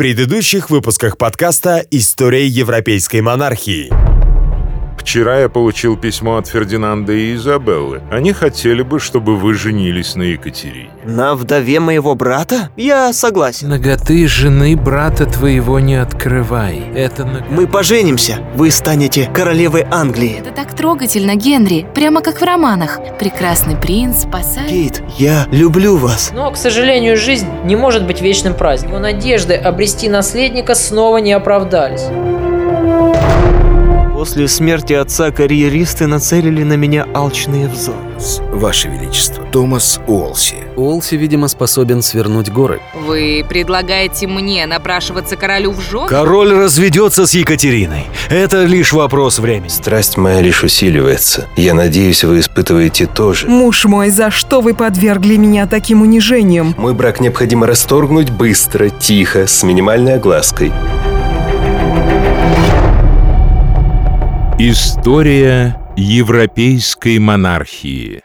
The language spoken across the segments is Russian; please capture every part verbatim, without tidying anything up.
предыдущих выпусках подкаста «История европейской монархии». Вчера я получил письмо от Фердинанда и Изабеллы. Они хотели бы, чтобы вы женились на Екатерине. На вдове моего брата? Я согласен. Наготы жены брата твоего не открывай. Это наг... Мы поженимся. Вы станете королевой Англии. Это так трогательно, Генри. Прямо как в романах. Прекрасный принц спасает... Кейт, я люблю вас. Но, к сожалению, жизнь не может быть вечным праздником. Его надежды обрести наследника снова не оправдались. После смерти отца карьеристы нацелили на меня алчные взоры. Ваше Величество, Томас Уолси. Уолси, видимо, способен свернуть горы. Вы предлагаете мне напрашиваться королю в жены? Король разведется с Екатериной. Это лишь вопрос времени. Страсть моя лишь усиливается. Я надеюсь, вы испытываете тоже. Муж мой, за что вы подвергли меня таким унижениям? Мой брак необходимо расторгнуть быстро, тихо, с минимальной оглаской. История европейской монархии.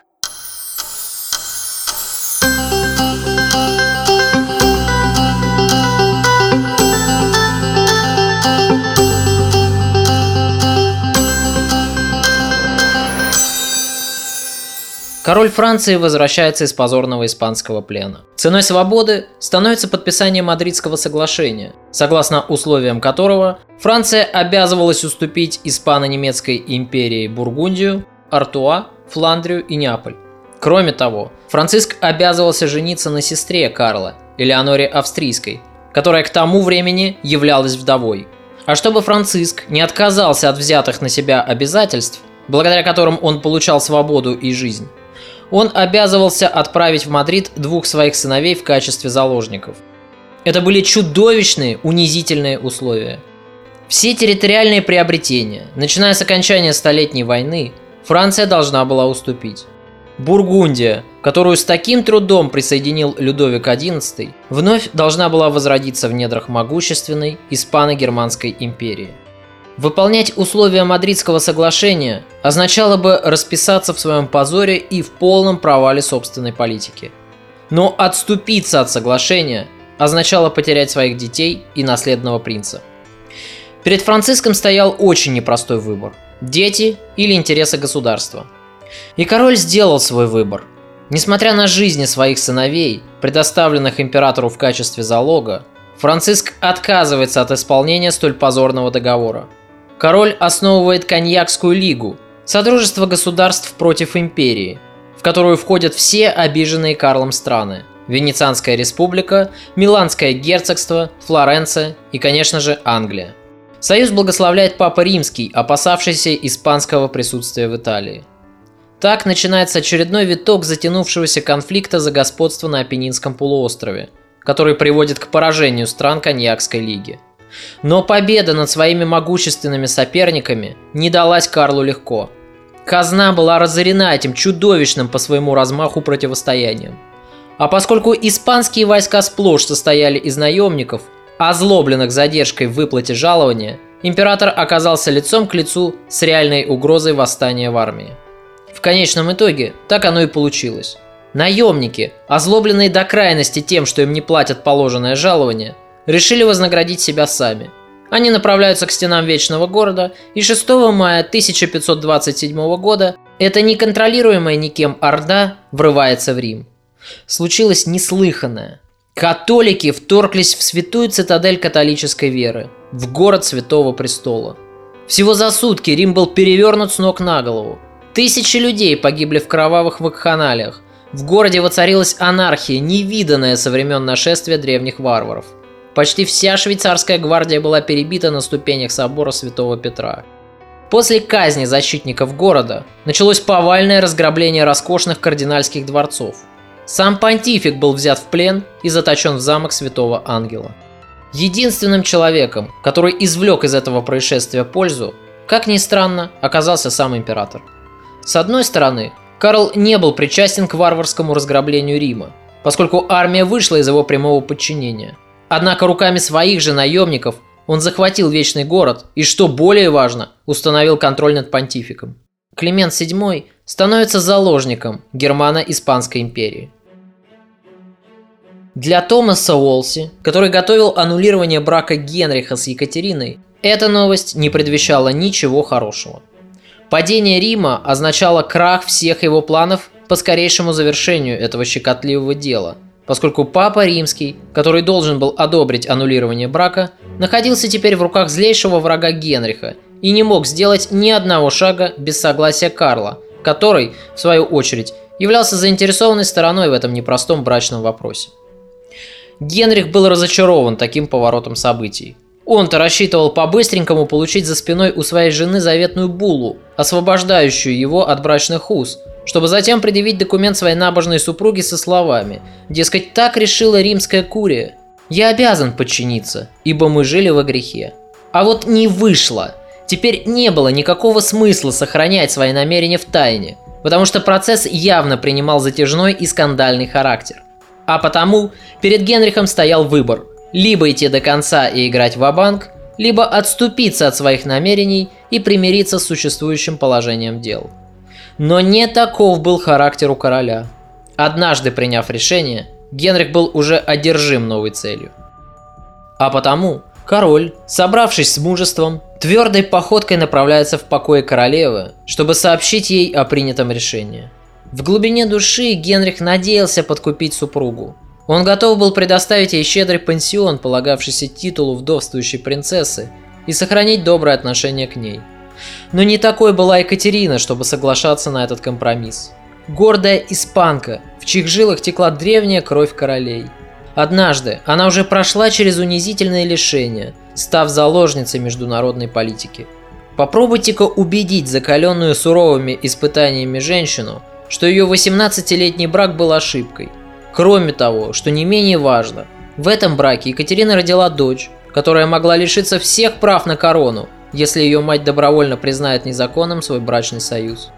Король Франции возвращается из позорного испанского плена. Ценой свободы становится подписание Мадридского соглашения, согласно условиям которого Франция обязывалась уступить испано-немецкой империи Бургундию, Артуа, Фландрию и Неаполь. Кроме того, Франциск обязывался жениться на сестре Карла, Элеоноре Австрийской, которая к тому времени являлась вдовой. А чтобы Франциск не отказался от взятых на себя обязательств, благодаря которым он получал свободу и жизнь, он обязывался отправить в Мадрид двух своих сыновей в качестве заложников. Это были чудовищные, унизительные условия. Все территориальные приобретения, начиная с окончания Столетней войны, Франция должна была уступить. Бургундия, которую с таким трудом присоединил Людовик одиннадцатый, вновь должна была возродиться в недрах могущественной испано-германской империи. Выполнять условия Мадридского соглашения означало бы расписаться в своем позоре и в полном провале собственной политики. Но отступиться от соглашения означало потерять своих детей и наследного принца. Перед Франциском стоял очень непростой выбор – дети или интересы государства. И король сделал свой выбор. Несмотря на жизни своих сыновей, предоставленных императору в качестве залога, Франциск отказывается от исполнения столь позорного договора. Король основывает Коньякскую лигу – содружество государств против империи, в которую входят все обиженные Карлом страны – Венецианская республика, Миланское герцогство, Флоренция и, конечно же, Англия. Союз благословляет Папа Римский, опасавшийся испанского присутствия в Италии. Так начинается очередной виток затянувшегося конфликта за господство на Апеннинском полуострове, который приводит к поражению стран Коньякской лиги. Но победа над своими могущественными соперниками не далась Карлу легко. Казна была разорена этим чудовищным по своему размаху противостоянием. А поскольку испанские войска сплошь состояли из наемников, озлобленных задержкой в выплате жалования, император оказался лицом к лицу с реальной угрозой восстания в армии. В конечном итоге так оно и получилось. Наемники, озлобленные до крайности тем, что им не платят положенное жалование, решили вознаградить себя сами. Они направляются к стенам Вечного города, и шестого мая тысяча пятьсот двадцать седьмого года эта неконтролируемая никем орда врывается в Рим. Случилось неслыханное. Католики вторглись в святую цитадель католической веры, в город Святого Престола. Всего за сутки Рим был перевернут с ног на голову. Тысячи людей погибли в кровавых вакханалиях. В городе воцарилась анархия, невиданная со времен нашествия древних варваров. Почти вся швейцарская гвардия была перебита на ступенях собора Святого Петра. После казни защитников города началось повальное разграбление роскошных кардинальских дворцов. Сам понтифик был взят в плен и заточен в замок Святого Ангела. Единственным человеком, который извлек из этого происшествия пользу, как ни странно, оказался сам император. С одной стороны, Карл не был причастен к варварскому разграблению Рима, поскольку армия вышла из его прямого подчинения. Однако руками своих же наемников он захватил Вечный город и, что более важно, установил контроль над понтификом. Климент седьмой становится заложником Германо-Испанской империи. Для Томаса Уолси, который готовил аннулирование брака Генриха с Екатериной, эта новость не предвещала ничего хорошего. Падение Рима означало крах всех его планов по скорейшему завершению этого щекотливого дела, поскольку Папа Римский, который должен был одобрить аннулирование брака, находился теперь в руках злейшего врага Генриха и не мог сделать ни одного шага без согласия Карла, который, в свою очередь, являлся заинтересованной стороной в этом непростом брачном вопросе. Генрих был разочарован таким поворотом событий. Он-то рассчитывал по-быстренькому получить за спиной у своей жены заветную буллу, освобождающую его от брачных уз, чтобы затем предъявить документ своей набожной супруге со словами, дескать, так решила римская курия. «Я обязан подчиниться, ибо мы жили во грехе». А вот не вышло. Теперь не было никакого смысла сохранять свои намерения в тайне, потому что процесс явно принимал затяжной и скандальный характер. А потому перед Генрихом стоял выбор – либо идти до конца и играть ва-банк, либо отступиться от своих намерений и примириться с существующим положением дел. Но не таков был характер у короля. Однажды приняв решение, Генрих был уже одержим новой целью. А потому король, собравшись с мужеством, твердой походкой направляется в покои королевы, чтобы сообщить ей о принятом решении. В глубине души Генрих надеялся подкупить супругу. Он готов был предоставить ей щедрый пансион, полагавшийся титулу вдовствующей принцессы, и сохранить доброе отношение к ней. Но не такой была Екатерина, чтобы соглашаться на этот компромисс. Гордая испанка, в чьих жилах текла древняя кровь королей. Однажды она уже прошла через унизительные лишения, став заложницей международной политики. Попробуйте-ка убедить закаленную суровыми испытаниями женщину, что ее восемнадцатилетний брак был ошибкой. Кроме того, что не менее важно, в этом браке Екатерина родила дочь, которая могла лишиться всех прав на корону, если ее мать добровольно признает незаконным свой брачный союз.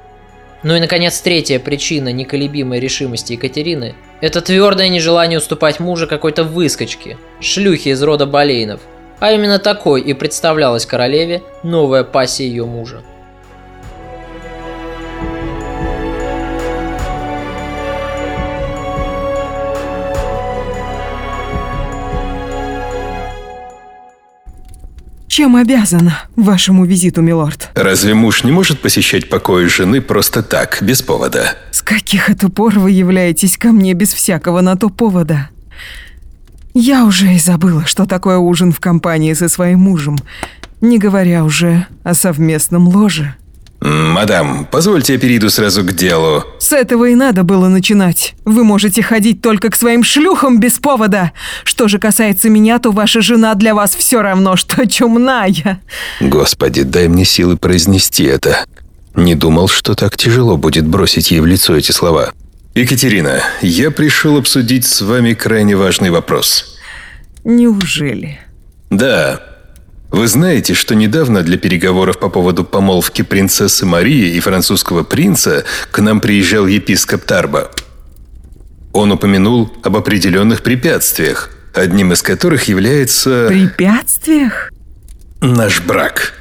Ну и, наконец, третья причина неколебимой решимости Екатерины – это твердое нежелание уступать мужу какой-то выскочке, шлюхе из рода Болейнов, а именно такой и представлялась королеве новая пассия ее мужа. Чем обязана вашему визиту, милорд? Разве муж не может посещать покои жены просто так, без повода? С каких это пор вы являетесь ко мне без всякого на то повода? Я уже и забыла, что такое ужин в компании со своим мужем, не говоря уже о совместном ложе. Мадам, позвольте я перейду сразу к делу. С этого и надо было начинать. Вы можете ходить только к своим шлюхам без повода. Что же касается меня, то ваша жена для вас все равно, что чумная. Господи, дай мне силы произнести это. Не думал, что так тяжело будет бросить ей в лицо эти слова. Екатерина, я пришел обсудить с вами крайне важный вопрос. Неужели? Да. Вы знаете, что недавно для переговоров по поводу помолвки принцессы Марии и французского принца к нам приезжал епископ Тарбо. Он упомянул об определенных препятствиях, одним из которых является... Препятствиях? Наш брак.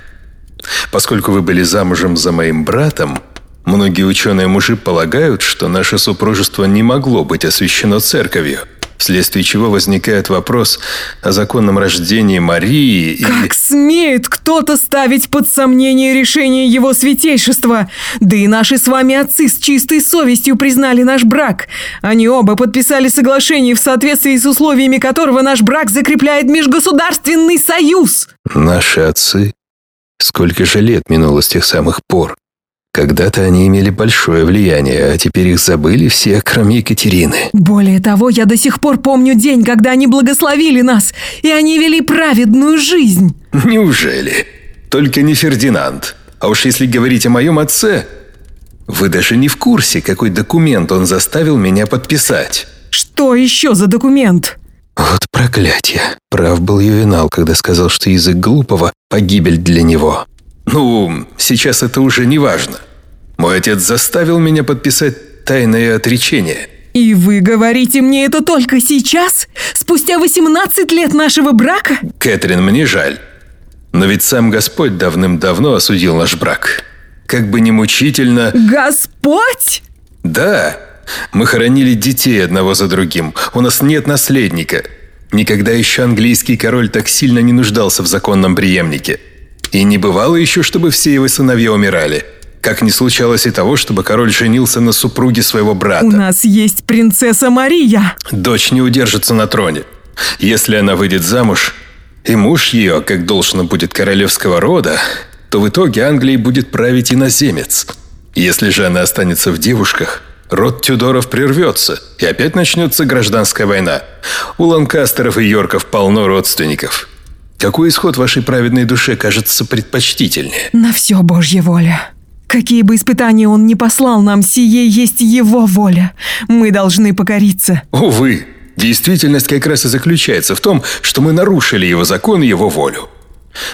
Поскольку вы были замужем за моим братом, многие ученые-мужи полагают, что наше супружество не могло быть освящено церковью. Вследствие чего возникает вопрос о законном рождении Марии и... Как смеет кто-то ставить под сомнение решение его святейшества? Да и наши с вами отцы с чистой совестью признали наш брак. Они оба подписали соглашение, в соответствии с условиями которого наш брак закрепляет межгосударственный союз. Наши отцы? Сколько же лет минуло с тех самых пор? Когда-то они имели большое влияние, а теперь их забыли все, кроме Екатерины. Более того, я до сих пор помню день, когда они благословили нас, и они вели праведную жизнь. Неужели? Только не Фердинанд. А уж если говорить о моем отце, вы даже не в курсе, какой документ он заставил меня подписать. Что еще за документ? Вот проклятие. Прав был Ювенал, когда сказал, что язык глупого – погибель для него. Ну, сейчас это уже не важно. Мой отец заставил меня подписать тайное отречение. И вы говорите мне это только сейчас? Спустя восемнадцать лет нашего брака? Кэтрин, мне жаль. Но ведь сам Господь давным-давно осудил наш брак. Как бы ни мучительно... Господь? Да, Мы хоронили детей одного за другим. У нас нет наследника. Никогда еще английский король так сильно не нуждался в законном преемнике. И не бывало еще, чтобы все его сыновья умирали. Как не случалось и того, чтобы король женился на супруге своего брата. У нас есть принцесса Мария. Дочь не удержится на троне. Если она выйдет замуж, и муж ее, как должно, будет королевского рода, то в итоге Англией будет править иноземец. Если же она останется в девушках, род Тюдоров прервется, и опять начнется гражданская война. У Ланкастеров и Йорков полно родственников. Какой исход вашей праведной душе кажется предпочтительнее? На все Божья воля. Какие бы испытания он ни послал нам, сие есть его воля. Мы должны покориться. Увы, действительность как раз и заключается в том, что мы нарушили его закон и его волю.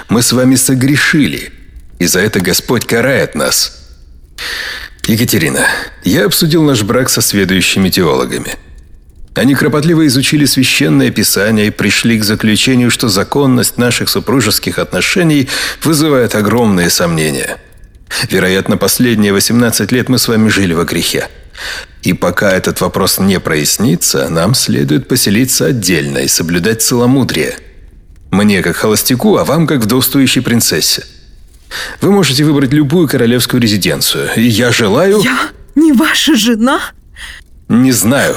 Мы с вами согрешили, и за это Господь карает нас. Екатерина, я обсудил наш брак со следующими теологами. Они кропотливо изучили священное писание и пришли к заключению, что законность наших супружеских отношений вызывает огромные сомнения. Вероятно, последние восемнадцать лет мы с вами жили во грехе. И пока этот вопрос не прояснится, нам следует поселиться отдельно и соблюдать целомудрие. Мне как холостяку, а вам как вдовствующей принцессе. Вы можете выбрать любую королевскую резиденцию. И я желаю... Я? Не ваша жена? Не знаю.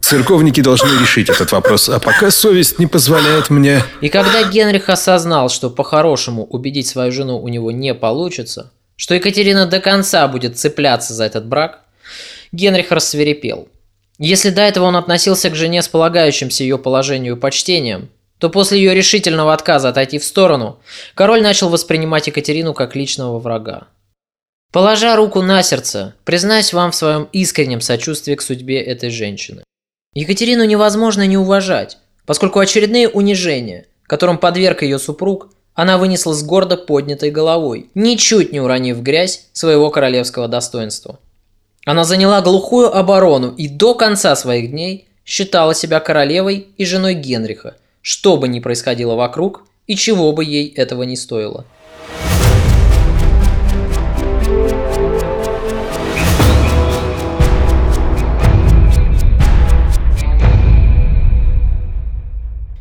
Церковники должны решить этот вопрос, а пока совесть не позволяет мне... И когда Генрих осознал, что по-хорошему убедить свою жену у него не получится, что Екатерина до конца будет цепляться за этот брак, Генрих рассвирепел. Если до этого он относился к жене с полагающимся ее положению и почтением, то после ее решительного отказа отойти в сторону, король начал воспринимать Екатерину как личного врага. Положа руку на сердце, признаюсь вам в своем искреннем сочувствии к судьбе этой женщины. Екатерину невозможно не уважать, поскольку очередные унижения, которым подверг ее супруг, она вынесла с гордо поднятой головой, ничуть не уронив в грязь своего королевского достоинства. Она заняла глухую оборону и до конца своих дней считала себя королевой и женой Генриха, что бы ни происходило вокруг и чего бы ей этого не стоило.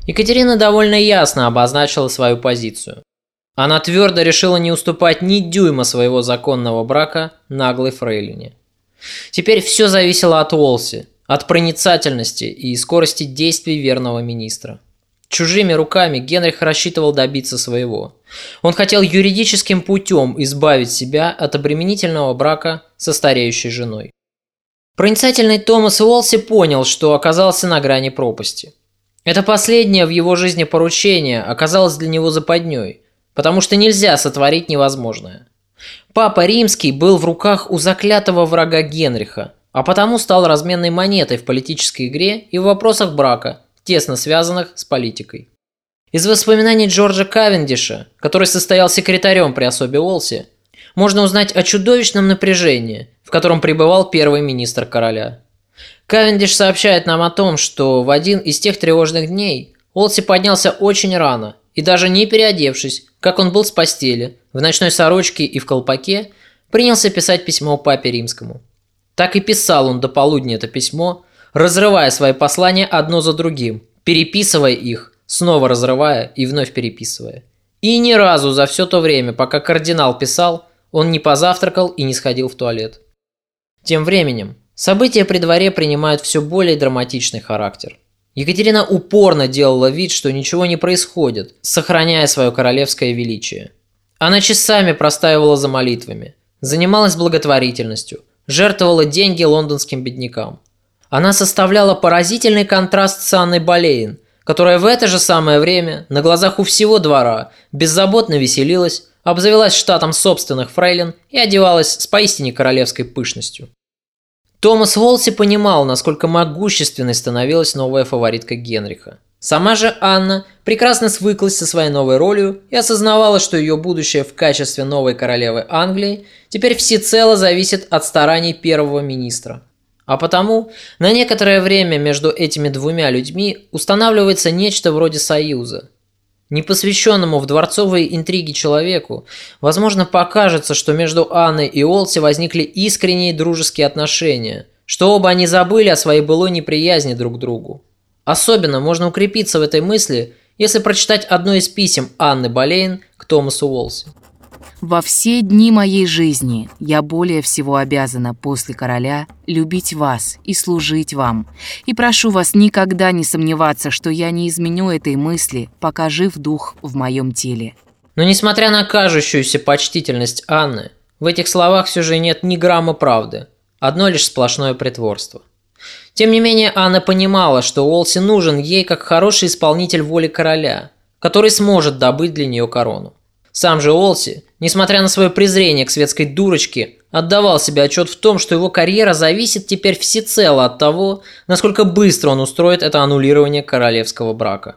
Екатерина довольно ясно обозначила свою позицию. Она твердо решила не уступать ни дюйма своего законного брака наглой фрейлине. Теперь все зависело от Уолси, от проницательности и скорости действий верного министра. Чужими руками Генрих рассчитывал добиться своего. Он хотел юридическим путем избавить себя от обременительного брака со стареющей женой. Проницательный Томас Уолси понял, что оказался на грани пропасти. Это последнее в его жизни поручение оказалось для него западней, потому что нельзя сотворить невозможное. Папа Римский был в руках у заклятого врага Генриха, а потому стал разменной монетой в политической игре и в вопросах брака, тесно связанных с политикой. Из воспоминаний Джорджа Кавендиша, который состоял секретарем при особе Уолси, можно узнать о чудовищном напряжении, в котором пребывал первый министр короля. Кавендиш сообщает нам о том, что в один из тех тревожных дней Уолси поднялся очень рано, и даже не переодевшись, как он был с постели, в ночной сорочке и в колпаке, принялся писать письмо папе Римскому. Так и писал он до полудня это письмо, разрывая свои послания одно за другим, переписывая их, снова разрывая и вновь переписывая. И ни разу за все то время, пока кардинал писал, он не позавтракал и не сходил в туалет. Тем временем, события при дворе принимают все более драматичный характер. Екатерина упорно делала вид, что ничего не происходит, сохраняя свое королевское величие. Она часами простаивала за молитвами, занималась благотворительностью, жертвовала деньги лондонским беднякам. Она составляла поразительный контраст с Анной Болейн, которая в это же самое время на глазах у всего двора беззаботно веселилась, обзавелась штатом собственных фрейлин и одевалась с поистине королевской пышностью. Томас Уолси понимал, насколько могущественной становилась новая фаворитка Генриха. Сама же Анна прекрасно свыклась со своей новой ролью и осознавала, что ее будущее в качестве новой королевы Англии теперь всецело зависит от стараний первого министра. А потому на некоторое время между этими двумя людьми устанавливается нечто вроде союза. Непосвященному в дворцовые интриги человеку, возможно, покажется, что между Анной и Уолси возникли искренние дружеские отношения, что оба они забыли о своей былой неприязни друг к другу. Особенно можно укрепиться в этой мысли, если прочитать одно из писем Анны Болейн к Томасу Уолси. «Во все дни моей жизни я более всего обязана после короля любить вас и служить вам. И прошу вас никогда не сомневаться, что я не изменю этой мысли, пока жив дух в моем теле». Но несмотря на кажущуюся почтительность Анны, в этих словах все же нет ни грамма правды, одно лишь сплошное притворство. Тем не менее, Анна понимала, что Уолси нужен ей как хороший исполнитель воли короля, который сможет добыть для нее корону. Сам же Уолси, несмотря на свое презрение к светской дурочке, отдавал себе отчет в том, что его карьера зависит теперь всецело от того, насколько быстро он устроит это аннулирование королевского брака.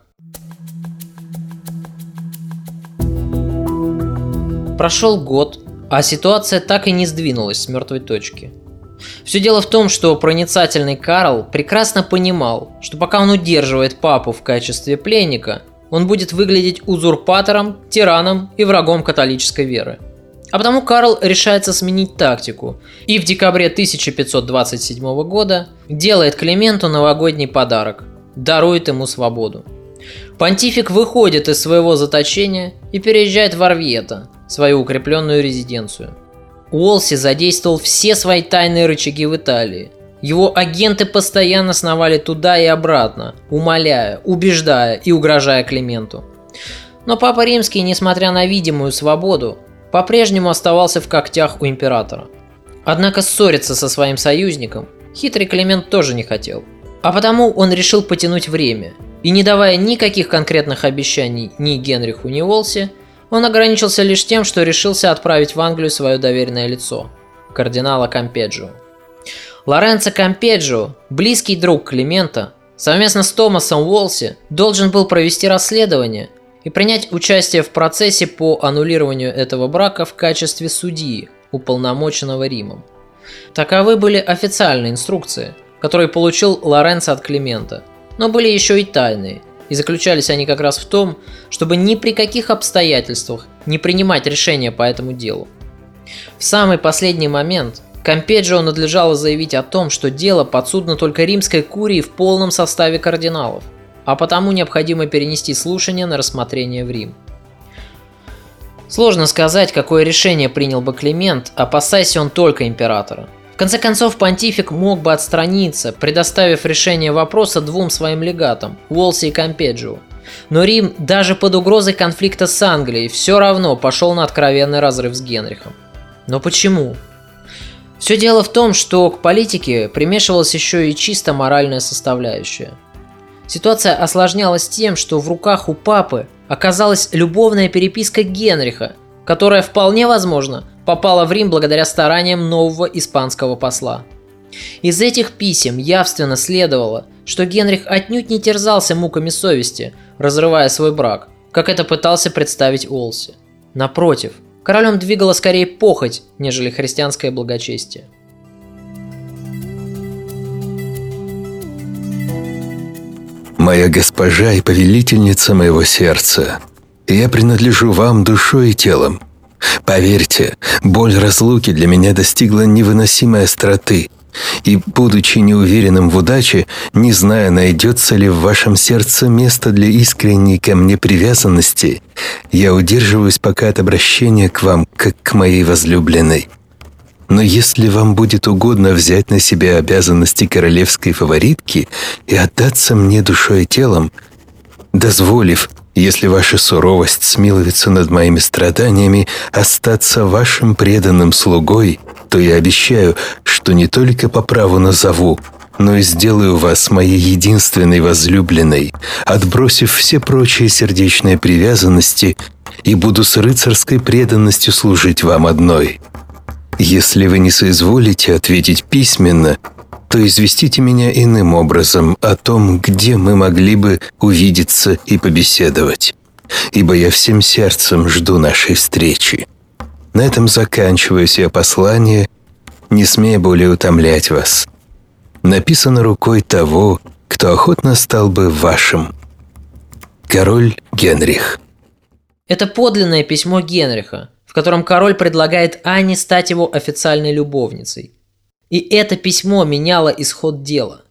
Прошел год, а ситуация так и не сдвинулась с мертвой точки. Все дело в том, что проницательный Карл прекрасно понимал, что пока он удерживает папу в качестве пленника, он будет выглядеть узурпатором, тираном и врагом католической веры. А потому Карл решается сменить тактику и в декабре тысяча пятьсот двадцать седьмого года делает Клименту новогодний подарок – дарует ему свободу. Понтифик выходит из своего заточения и переезжает в Орвьето, свою укрепленную резиденцию. Уолси задействовал все свои тайные рычаги в Италии. Его агенты постоянно сновали туда и обратно, умоляя, убеждая и угрожая Клименту. Но Папа Римский, несмотря на видимую свободу, по-прежнему оставался в когтях у императора. Однако ссориться со своим союзником хитрый Климент тоже не хотел. А потому он решил потянуть время, и не давая никаких конкретных обещаний ни Генриху, ни Уолси, он ограничился лишь тем, что решился отправить в Англию свое доверенное лицо – кардинала Кампеджио. Лоренцо Кампеджио, близкий друг Климента, совместно с Томасом Уолси должен был провести расследование и принять участие в процессе по аннулированию этого брака в качестве судьи, уполномоченного Римом. Таковы были официальные инструкции, которые получил Лоренцо от Климента, но были еще и тайные. И заключались они как раз в том, чтобы ни при каких обстоятельствах не принимать решения по этому делу. В самый последний момент Кампеджио надлежало заявить о том, что дело подсудно только римской курии в полном составе кардиналов, а потому необходимо перенести слушание на рассмотрение в Рим. Сложно сказать, какое решение принял бы Климент, опасаясь он только императора. В конце концов, понтифик мог бы отстраниться, предоставив решение вопроса двум своим легатам – Уолси и Кампеджио. Но Рим даже под угрозой конфликта с Англией все равно пошел на откровенный разрыв с Генрихом. Но почему? Все дело в том, что к политике примешивалась еще и чисто моральная составляющая. Ситуация осложнялась тем, что в руках у папы оказалась любовная переписка Генриха, которая вполне возможно попала в Рим благодаря стараниям нового испанского посла. Из этих писем явственно следовало, что Генрих отнюдь не терзался муками совести, разрывая свой брак, как это пытался представить Уолси. Напротив, королем двигала скорее похоть, нежели христианское благочестие. «Моя госпожа и повелительница моего сердца, я принадлежу вам душой и телом. Поверьте, боль разлуки для меня достигла невыносимой остроты, и, будучи неуверенным в удаче, не зная, найдется ли в вашем сердце место для искренней ко мне привязанности, я удерживаюсь пока от обращения к вам, как к моей возлюбленной. Но если вам будет угодно взять на себя обязанности королевской фаворитки и отдаться мне душой и телом, дозволив, если ваша суровость смилуется над моими страданиями, остаться вашим преданным слугой, то я обещаю, что не только по праву назову, но и сделаю вас моей единственной возлюбленной, отбросив все прочие сердечные привязанности, и буду с рыцарской преданностью служить вам одной. Если вы не соизволите ответить письменно, то известите меня иным образом о том, где мы могли бы увидеться и побеседовать, ибо я всем сердцем жду нашей встречи. На этом заканчиваю сие послание, не смея более утомлять вас. Написано рукой того, кто охотно стал бы вашим. Король Генрих». Это подлинное письмо Генриха, в котором король предлагает Анне стать его официальной любовницей. И это письмо меняло исход дела.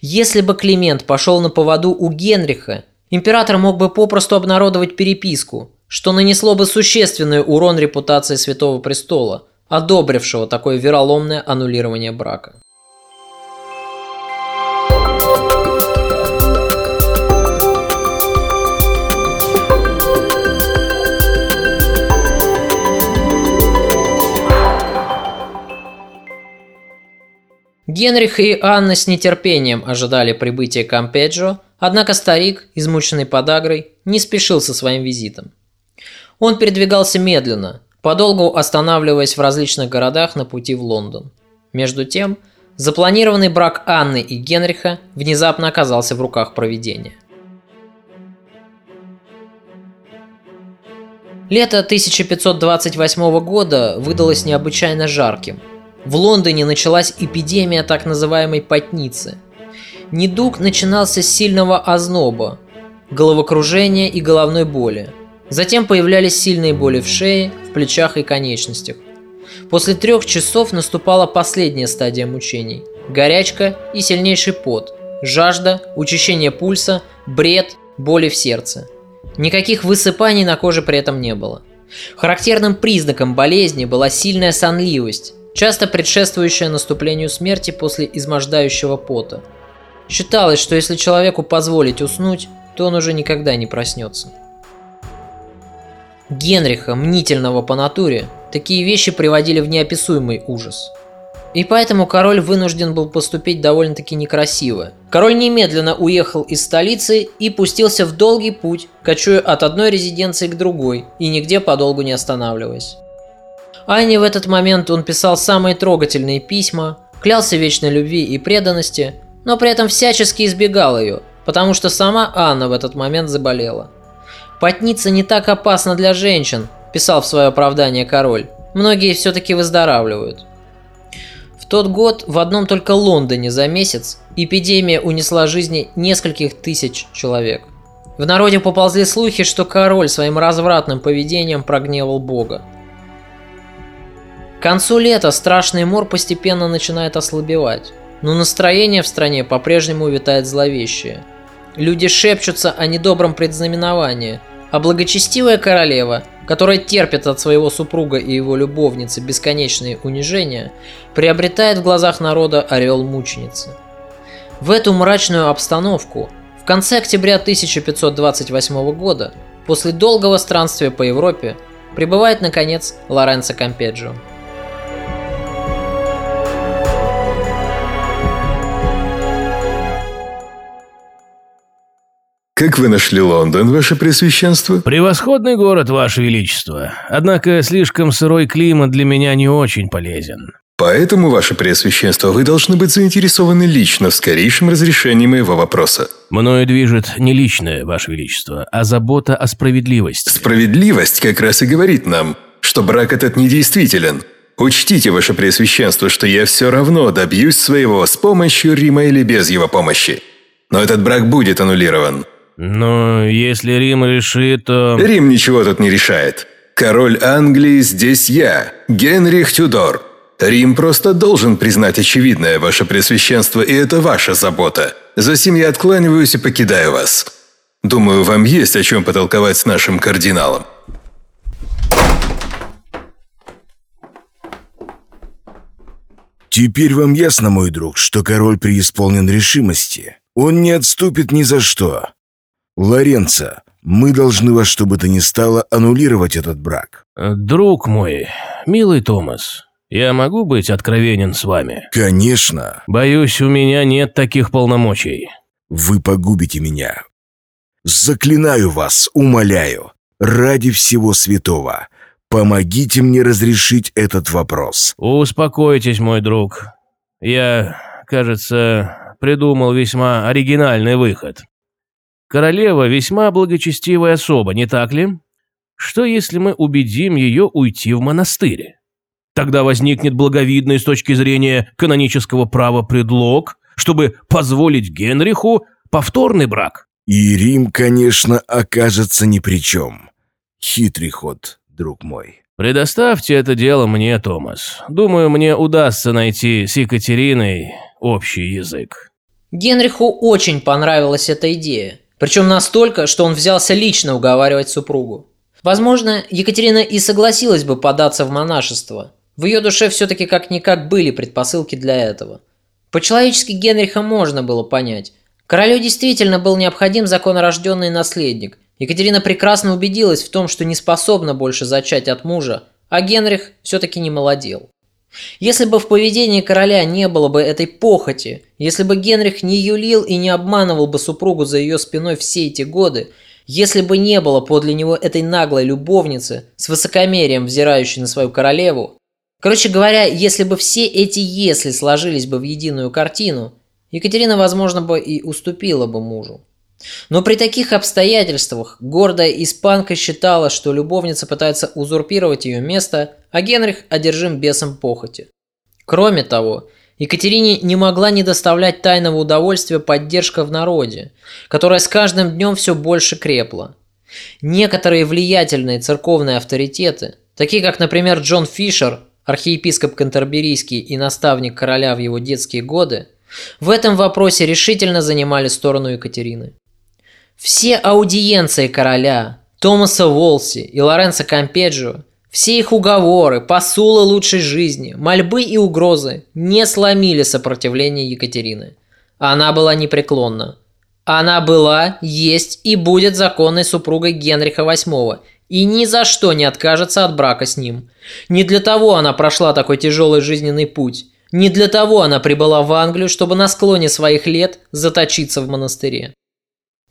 Если бы Климент пошел на поводу у Генриха, император мог бы попросту обнародовать переписку, что нанесло бы существенный урон репутации Святого Престола, одобрившего такое вероломное аннулирование брака. Генрих и Анна с нетерпением ожидали прибытия Кампеджио, однако старик, измученный подагрой, не спешил со своим визитом. Он передвигался медленно, подолгу останавливаясь в различных городах на пути в Лондон. Между тем, запланированный брак Анны и Генриха внезапно оказался в руках провидения. Лето тысяча пятьсот двадцать восьмого года выдалось необычайно жарким. В Лондоне началась эпидемия так называемой потницы. Недуг начинался с сильного озноба, головокружения и головной боли. Затем появлялись сильные боли в шее, в плечах и конечностях. После трех часов наступала последняя стадия мучений – горячка и сильнейший пот, жажда, учащение пульса, бред, боли в сердце. Никаких высыпаний на коже при этом не было. Характерным признаком болезни была сильная сонливость, часто предшествующая наступлению смерти после измождающего пота. Считалось, что если человеку позволить уснуть, то он уже никогда не проснется. Генриха, мнительного по натуре, такие вещи приводили в неописуемый ужас. И поэтому король вынужден был поступить довольно-таки некрасиво. Король немедленно уехал из столицы и пустился в долгий путь, кочуя от одной резиденции к другой и нигде подолгу не останавливаясь. Анне в этот момент он писал самые трогательные письма, клялся вечной любви и преданности, но при этом всячески избегал ее, потому что сама Анна в этот момент заболела. «Потница не так опасна для женщин», – писал в свое оправдание король. «Многие все-таки выздоравливают». В тот год в одном только Лондоне за месяц эпидемия унесла жизни нескольких тысяч человек. В народе поползли слухи, что король своим развратным поведением прогневал Бога. К концу лета страшный мор постепенно начинает ослабевать, но настроение в стране по-прежнему витает зловещее. Люди шепчутся о недобром предзнаменовании, а благочестивая королева, которая терпит от своего супруга и его любовницы бесконечные унижения, приобретает в глазах народа ореол мученицы. В эту мрачную обстановку в конце октября тысяча пятьсот двадцать восьмого года, после долгого странствия по Европе, прибывает наконец Лоренцо Кампеджио. Как вы нашли Лондон, ваше пресвященство? Превосходный город, ваше величество. Однако слишком сырой климат для меня не очень полезен. Поэтому, ваше пресвященство, вы должны быть заинтересованы лично в скорейшем разрешении моего вопроса. Мною движет не личное, ваше величество, а забота о справедливости. Справедливость как раз и говорит нам, что брак этот недействителен. Учтите, ваше пресвященство, что я все равно добьюсь своего с помощью Рима или без его помощи. Но этот брак будет аннулирован. Но если Рим решит, то... Рим ничего тут не решает. Король Англии здесь я, Генрих Тюдор. Рим просто должен признать очевидное, ваше пресвященство, и это ваша забота. За сим я откланиваюсь и покидаю вас. Думаю, вам есть о чем потолковать с нашим кардиналом. Теперь вам ясно, мой друг, что король преисполнен решимости. Он не отступит ни за что. Лоренцо, мы должны во что бы то ни стало аннулировать этот брак. Друг мой, милый Томас, я могу быть откровенен с вами? Конечно. Боюсь, у меня нет таких полномочий. Вы погубите меня. Заклинаю вас, умоляю, ради всего святого, помогите мне разрешить этот вопрос. Успокойтесь, мой друг. Я, кажется, придумал весьма оригинальный выход. Королева весьма благочестивая особа, не так ли? Что если мы убедим ее уйти в монастырь? Тогда возникнет благовидный с точки зрения канонического права предлог, чтобы позволить Генриху повторный брак. И Рим, конечно, окажется ни при чем. Хитрый ход, друг мой. «Предоставьте это дело мне, Томас. Думаю, мне удастся найти с Екатериной общий язык». Генриху очень понравилась эта идея. Причем настолько, что он взялся лично уговаривать супругу. Возможно, Екатерина и согласилась бы податься в монашество. В ее душе все-таки как-никак были предпосылки для этого. По-человечески Генриха можно было понять. Королю действительно был необходим законорожденный наследник. Екатерина прекрасно убедилась в том, что не способна больше зачать от мужа, а Генрих все-таки не молодел. Если бы в поведении короля не было бы этой похоти, если бы Генрих не юлил и не обманывал бы супругу за ее спиной все эти годы, если бы не было подле него этой наглой любовницы с высокомерием, взирающей на свою королеву, короче говоря, если бы все эти «если» сложились бы в единую картину, Екатерина, возможно, бы и уступила бы мужу. Но при таких обстоятельствах гордая испанка считала, что любовница пытается узурпировать ее место, а Генрих одержим бесом похоти. Кроме того, Екатерине не могла не доставлять тайного удовольствия поддержка в народе, которая с каждым днем все больше крепла. Некоторые влиятельные церковные авторитеты, такие как, например, Джон Фишер, архиепископ Кантерберийский и наставник короля в его детские годы, в этом вопросе решительно занимали сторону Екатерины. Все аудиенции короля, Томаса Уолси и Лоренцо Кампеджио, все их уговоры, посулы лучшей жизни, мольбы и угрозы не сломили сопротивление Екатерины. Она была непреклонна. Она была, есть и будет законной супругой Генриха восьмого и ни за что не откажется от брака с ним. Не для того она прошла такой тяжелый жизненный путь, не для того она прибыла в Англию, чтобы на склоне своих лет заточиться в монастыре.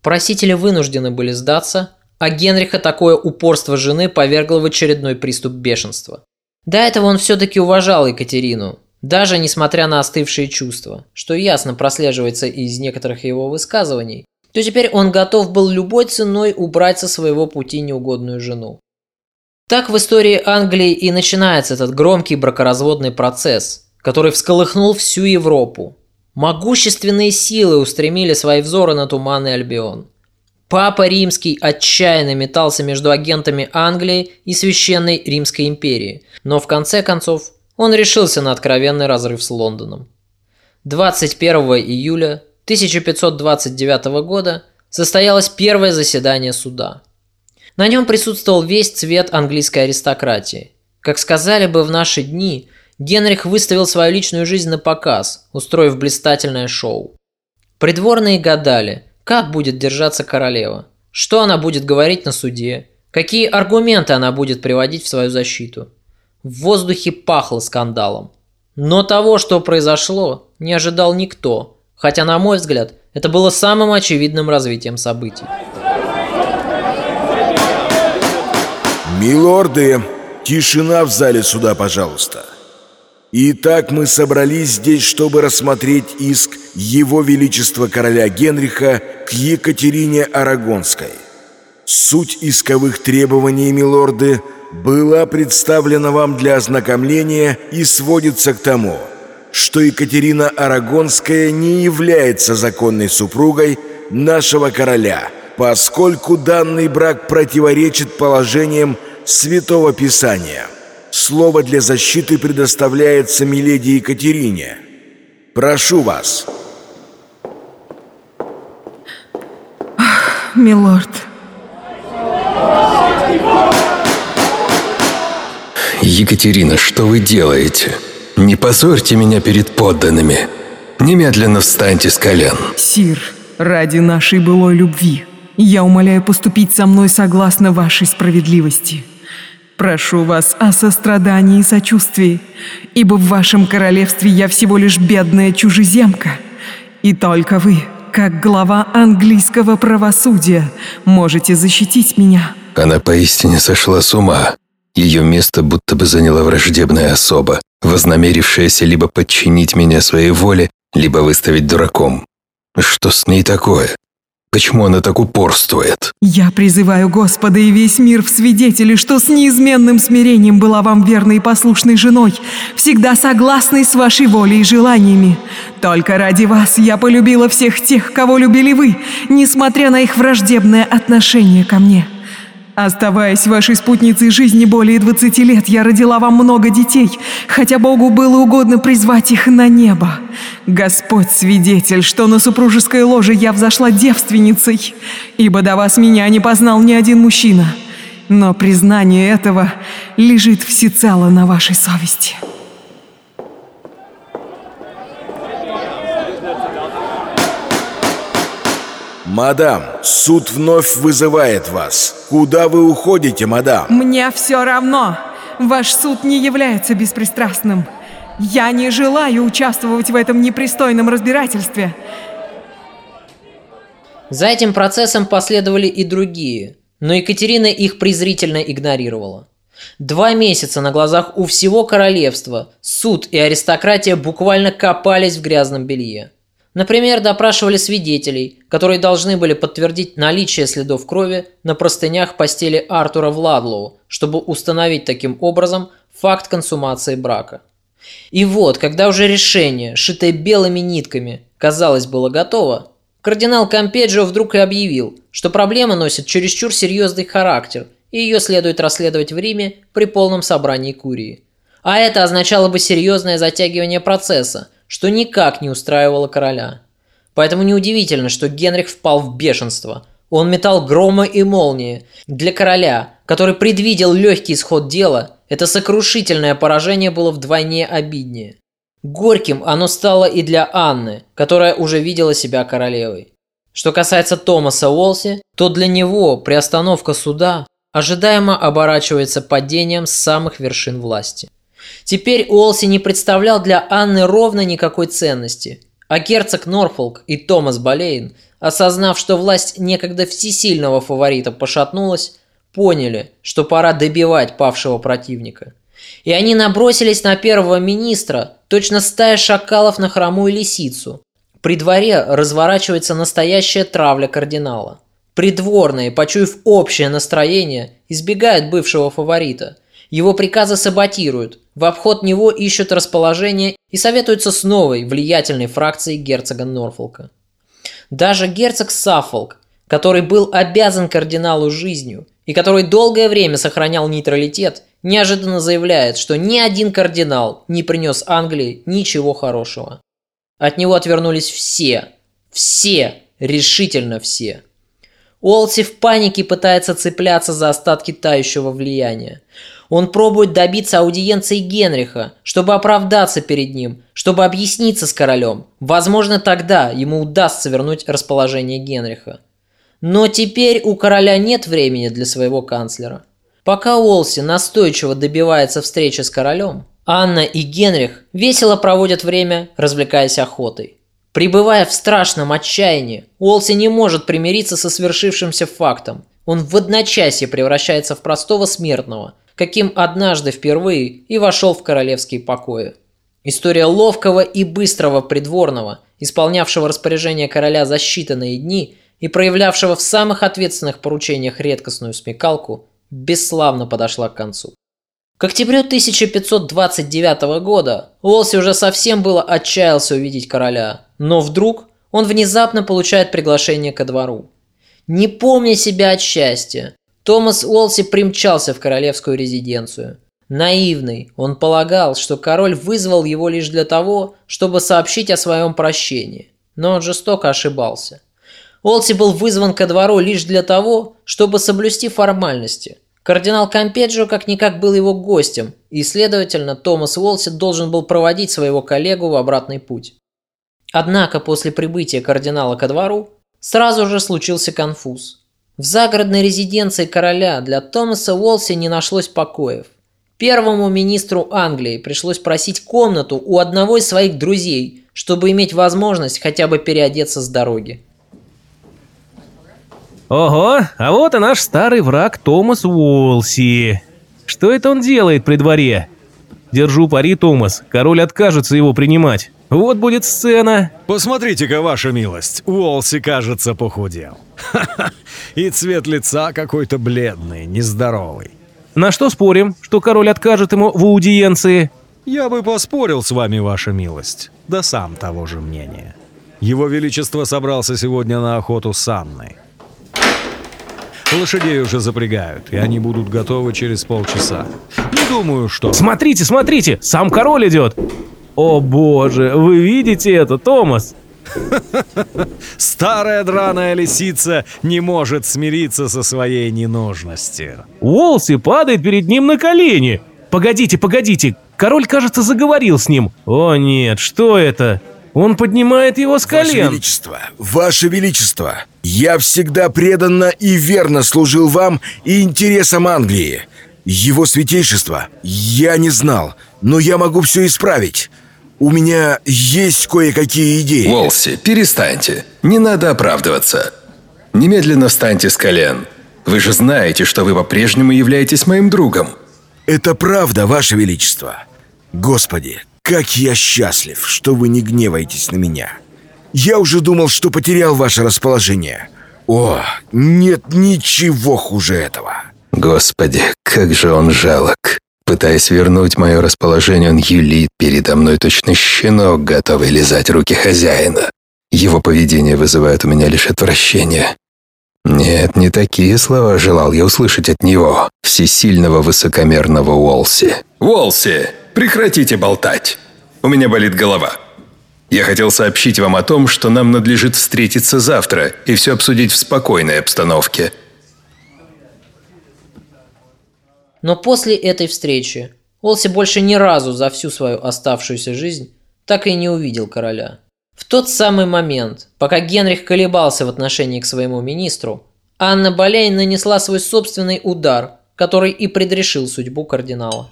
Просители вынуждены были сдаться, а Генриха такое упорство жены повергло в очередной приступ бешенства. До этого он все-таки уважал Екатерину, даже несмотря на остывшие чувства, что ясно прослеживается из некоторых его высказываний, то теперь он готов был любой ценой убрать со своего пути неугодную жену. Так в истории Англии и начинается этот громкий бракоразводный процесс, который всколыхнул всю Европу. Могущественные силы устремили свои взоры на туманный Альбион. Папа Римский отчаянно метался между агентами Англии и Священной Римской империи, но в конце концов он решился на откровенный разрыв с Лондоном. двадцать первого июля тысяча пятьсот двадцать девятого года состоялось первое заседание суда. На нем присутствовал весь цвет английской аристократии. Как сказали бы в наши дни, Генрих выставил свою личную жизнь на показ, устроив блистательное шоу. Придворные гадали, как будет держаться королева, что она будет говорить на суде, какие аргументы она будет приводить в свою защиту. В воздухе пахло скандалом. Но того, что произошло, не ожидал никто, хотя, на мой взгляд, это было самым очевидным развитием событий. «Милорды, тишина в зале суда, пожалуйста. Итак, мы собрались здесь, чтобы рассмотреть иск Его Величества короля Генриха к Екатерине Арагонской. Суть исковых требований, милорды, была представлена вам для ознакомления и сводится к тому, что Екатерина Арагонская не является законной супругой нашего короля, поскольку данный брак противоречит положениям Святого Писания. Слово для защиты предоставляется миледи Екатерине. Прошу вас». Ах, милорд. «Екатерина, что вы делаете? Не позорьте меня перед подданными. Немедленно встаньте с колен». «Сир, ради нашей былой любви, я умоляю поступить со мной согласно вашей справедливости. Прошу вас о сострадании и сочувствии, ибо в вашем королевстве я всего лишь бедная чужеземка, и только вы, как глава английского правосудия, можете защитить меня». Она поистине сошла с ума. Ее место будто бы заняла враждебная особа, вознамерившаяся либо подчинить меня своей воле, либо выставить дураком. Что с ней такое? Почему она так упорствует? «Я призываю Господа и весь мир в свидетели, что с неизменным смирением была вам верной и послушной женой, всегда согласной с вашей волей и желаниями. Только ради вас я полюбила всех тех, кого любили вы, несмотря на их враждебное отношение ко мне. Оставаясь вашей спутницей жизни более двадцати лет, я родила вам много детей, хотя Богу было угодно призвать их на небо. Господь свидетель, что на супружеское ложе я взошла девственницей, ибо до вас меня не познал ни один мужчина. Но признание этого лежит всецело на вашей совести». «Мадам, суд вновь вызывает вас. Куда вы уходите, мадам?» «Мне все равно. Ваш суд не является беспристрастным. Я не желаю участвовать в этом непристойном разбирательстве». За этим процессом последовали и другие, но Екатерина их презрительно игнорировала. Два месяца на глазах у всего королевства суд и аристократия буквально копались в грязном белье. Например, допрашивали свидетелей, которые должны были подтвердить наличие следов крови на простынях постели Артура Владлоу, чтобы установить таким образом факт консумации брака. И вот, когда уже решение, шитое белыми нитками, казалось, было готово, кардинал Кампеджио вдруг и объявил, что проблема носит чересчур серьезный характер, и ее следует расследовать в Риме при полном собрании Курии. А это означало бы серьезное затягивание процесса, что никак не устраивало короля. Поэтому неудивительно, что Генрих впал в бешенство. Он метал громы и молнии. Для короля, который предвидел легкий исход дела, это сокрушительное поражение было вдвойне обиднее. Горьким оно стало и для Анны, которая уже видела себя королевой. Что касается Томаса Уолси, то для него приостановка суда ожидаемо оборачивается падением с самых вершин власти. Теперь Уолси не представлял для Анны ровно никакой ценности, а герцог Норфолк и Томас Болейн, осознав, что власть некогда всесильного фаворита пошатнулась, поняли, что пора добивать павшего противника. И они набросились на первого министра, точно стая шакалов на хромую лисицу. При дворе разворачивается настоящая травля кардинала. Придворные, почуяв общее настроение, избегают бывшего фаворита. Его приказы саботируют, в обход него ищут расположение и советуются с новой влиятельной фракцией герцога Норфолка. Даже герцог Саффолк, который был обязан кардиналу жизнью и который долгое время сохранял нейтралитет, неожиданно заявляет, что ни один кардинал не принес Англии ничего хорошего. От него отвернулись все, все, решительно все. Уолси в панике пытается цепляться за остатки тающего влияния. Он пробует добиться аудиенции Генриха, чтобы оправдаться перед ним, чтобы объясниться с королем. Возможно, тогда ему удастся вернуть расположение Генриха. Но теперь у короля нет времени для своего канцлера. Пока Уолси настойчиво добивается встречи с королем, Анна и Генрих весело проводят время, развлекаясь охотой. Пребывая в страшном отчаянии, Уолси не может примириться со свершившимся фактом. Он в одночасье превращается в простого смертного, каким однажды впервые и вошел в королевские покои. История ловкого и быстрого придворного, исполнявшего распоряжение короля за считанные дни и проявлявшего в самых ответственных поручениях редкостную смекалку, бесславно подошла к концу. К октябрю тысяча пятьсот двадцать девятого года Уолси уже совсем было отчаялся увидеть короля, но вдруг он внезапно получает приглашение ко двору. Не помня себя от счастья, Томас Уолси примчался в королевскую резиденцию. Наивный, он полагал, что король вызвал его лишь для того, чтобы сообщить о своем прощении. Но он жестоко ошибался. Уолси был вызван ко двору лишь для того, чтобы соблюсти формальности. Кардинал Кампеджио как-никак был его гостем, и, следовательно, Томас Уолси должен был проводить своего коллегу в обратный путь. Однако после прибытия кардинала ко двору сразу же случился конфуз. В загородной резиденции короля для Томаса Уолси не нашлось покоев. Первому министру Англии пришлось просить комнату у одного из своих друзей, чтобы иметь возможность хотя бы переодеться с дороги. Ого, а вот и наш старый враг Томас Уолси. Что это он делает при дворе? Держу пари, Томас, король откажется его принимать. Вот будет сцена. Посмотрите-ка, ваша милость, Уолси, кажется, похудел. Ха-ха, и цвет лица какой-то бледный, нездоровый. На что спорим, что король откажет ему в аудиенции? Я бы поспорил с вами, ваша милость, да сам того же мнения. Его величество собрался сегодня на охоту с Анной. Лошадей уже запрягают, и они будут готовы через полчаса. Не думаю, что... Смотрите, смотрите, сам король идет. О боже, вы видите это, Томас? Старая драная лисица не может смириться со своей ненужностью. Уолси падает перед ним на колени. Погодите, погодите, король, кажется, заговорил с ним. О нет, что это? Он поднимает его с колен. Ваше Величество, Ваше Величество, я всегда преданно и верно служил вам и интересам Англии. Его святейшество я не знал, но я могу все исправить. У меня есть кое-какие идеи. Уолси, перестаньте. Не надо оправдываться. Немедленно встаньте с колен. Вы же знаете, что вы по-прежнему являетесь моим другом. Это правда, Ваше Величество. Господи, как я счастлив, что вы не гневаетесь на меня. Я уже думал, что потерял ваше расположение. О, нет ничего хуже этого. Господи, как же он жалок. Пытаясь вернуть мое расположение, он юлит передо мной точно щенок, готовый лизать руки хозяина. Его поведение вызывает у меня лишь отвращение. Нет, не такие слова желал я услышать от него, всесильного высокомерного Уолси. Уолси, прекратите болтать. У меня болит голова. Я хотел сообщить вам о том, что нам надлежит встретиться завтра и все обсудить в спокойной обстановке. Но после этой встречи Уолси больше ни разу за всю свою оставшуюся жизнь так и не увидел короля. В тот самый момент, пока Генрих колебался в отношении к своему министру, Анна Болейн нанесла свой собственный удар, который и предрешил судьбу кардинала.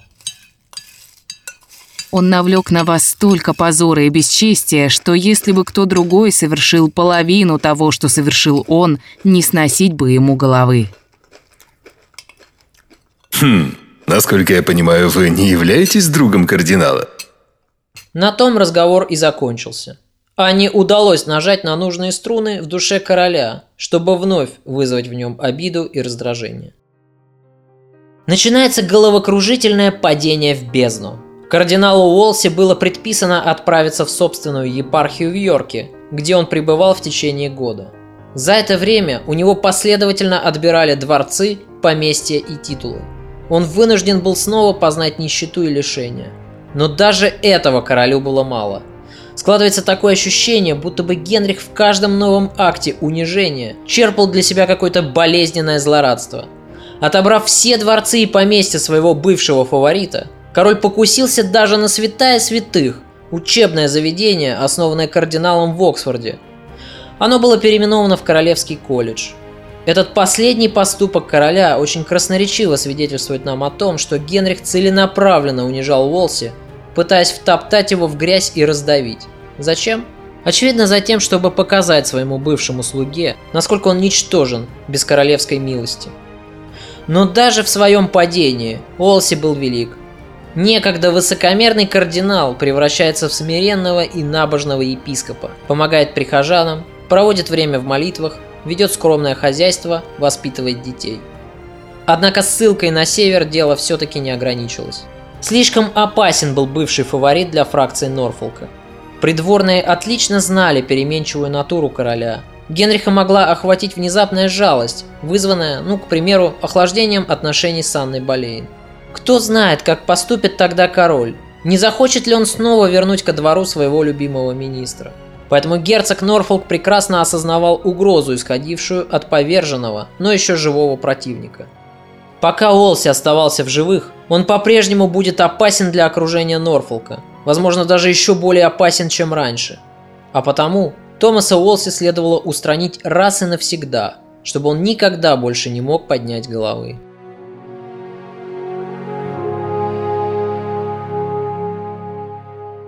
Он навлек на вас столько позора и бесчестия, что если бы кто другой совершил половину того, что совершил он, не сносить бы ему головы. Хм, насколько я понимаю, вы не являетесь другом кардинала? На том разговор и закончился. Анне удалось нажать на нужные струны в душе короля, чтобы вновь вызвать в нем обиду и раздражение. Начинается головокружительное падение в бездну. Кардиналу Уолси было предписано отправиться в собственную епархию в Йорке, где он пребывал в течение года. За это время у него последовательно отбирали дворцы, поместья и титулы. Он вынужден был снова познать нищету и лишения. Но даже этого королю было мало. Складывается такое ощущение, будто бы Генрих в каждом новом акте унижения черпал для себя какое-то болезненное злорадство. Отобрав все дворцы и поместья своего бывшего фаворита, король покусился даже на святая святых, учебное заведение, основанное кардиналом в Оксфорде. Оно было переименовано в Королевский колледж. Этот последний поступок короля очень красноречиво свидетельствует нам о том, что Генрих целенаправленно унижал Уолси, пытаясь втоптать его в грязь и раздавить. Зачем? Очевидно, за тем, чтобы показать своему бывшему слуге, насколько он ничтожен без королевской милости. Но даже в своем падении Уолси был велик. Некогда высокомерный кардинал превращается в смиренного и набожного епископа, помогает прихожанам, проводит время в молитвах, ведет скромное хозяйство, воспитывает детей. Однако ссылкой на север дело все-таки не ограничилось. Слишком опасен был бывший фаворит для фракции Норфолка. Придворные отлично знали переменчивую натуру короля. Генриха могла охватить внезапная жалость, вызванная, ну, к примеру, охлаждением отношений с Анной Болейн. Кто знает, как поступит тогда король? Не захочет ли он снова вернуть ко двору своего любимого министра? Поэтому герцог Норфолк прекрасно осознавал угрозу, исходившую от поверженного, но еще живого противника. Пока Уолси оставался в живых, он по-прежнему будет опасен для окружения Норфолка, возможно, даже еще более опасен, чем раньше. А потому Томаса Уолси следовало устранить раз и навсегда, чтобы он никогда больше не мог поднять головы.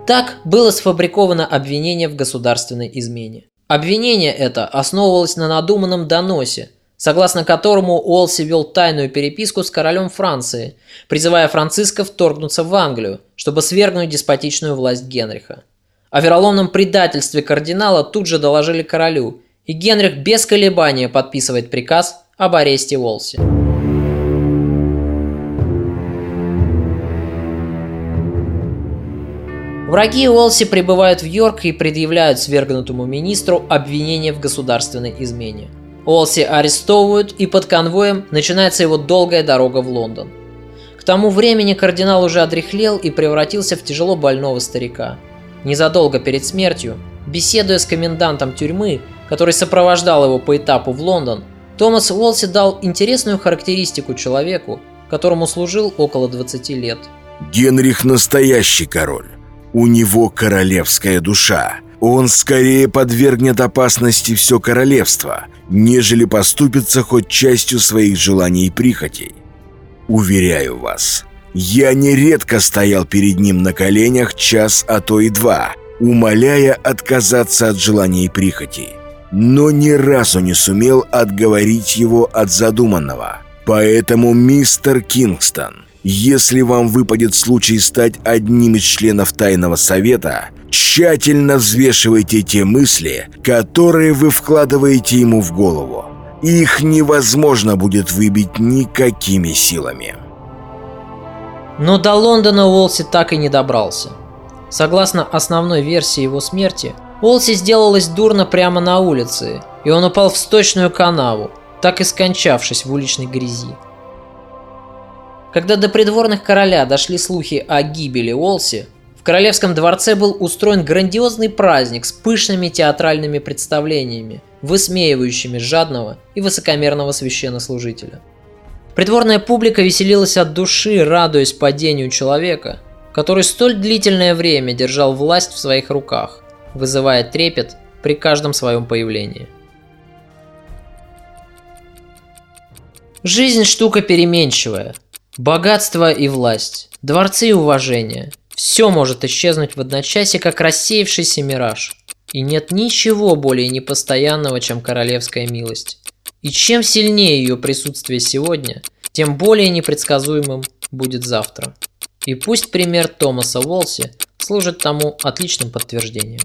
Так было сфабриковано обвинение в государственной измене. Обвинение это основывалось на надуманном доносе, согласно которому Уолси вел тайную переписку с королем Франции, призывая Франциска вторгнуться в Англию, чтобы свергнуть деспотичную власть Генриха. О вероломном предательстве кардинала тут же доложили королю, и Генрих без колебания подписывает приказ об аресте Уолси. Враги Уолси прибывают в Йорк и предъявляют свергнутому министру обвинение в государственной измене. Уолси арестовывают, и под конвоем начинается его долгая дорога в Лондон. К тому времени кардинал уже одряхлел и превратился в тяжело больного старика. Незадолго перед смертью, беседуя с комендантом тюрьмы, который сопровождал его по этапу в Лондон, Томас Уолси дал интересную характеристику человеку, которому служил около двадцати лет. «Генрих – настоящий король. У него королевская душа. Он скорее подвергнет опасности все королевство, нежели поступится хоть частью своих желаний и прихотей. Уверяю вас, я нередко стоял перед ним на коленях час, а то и два, умоляя отказаться от желаний и прихотей, но ни разу не сумел отговорить его от задуманного. Поэтому, мистер Кингстон, если вам выпадет случай стать одним из членов Тайного Совета, тщательно взвешивайте те мысли, которые вы вкладываете ему в голову. Их невозможно будет выбить никакими силами». Но до Лондона Уолси так и не добрался. Согласно основной версии его смерти, Уолси сделалось дурно прямо на улице, и он упал в сточную канаву, так и скончавшись в уличной грязи. Когда до придворных короля дошли слухи о гибели Уолси, в королевском дворце был устроен грандиозный праздник с пышными театральными представлениями, высмеивающими жадного и высокомерного священнослужителя. Придворная публика веселилась от души, радуясь падению человека, который столь длительное время держал власть в своих руках, вызывая трепет при каждом своем появлении. Жизнь – штука переменчивая. Богатство и власть, дворцы и уважение – все может исчезнуть в одночасье, как рассеявшийся мираж. И нет ничего более непостоянного, чем королевская милость. И чем сильнее ее присутствие сегодня, тем более непредсказуемым будет завтра. И пусть пример Томаса Уолси служит тому отличным подтверждением.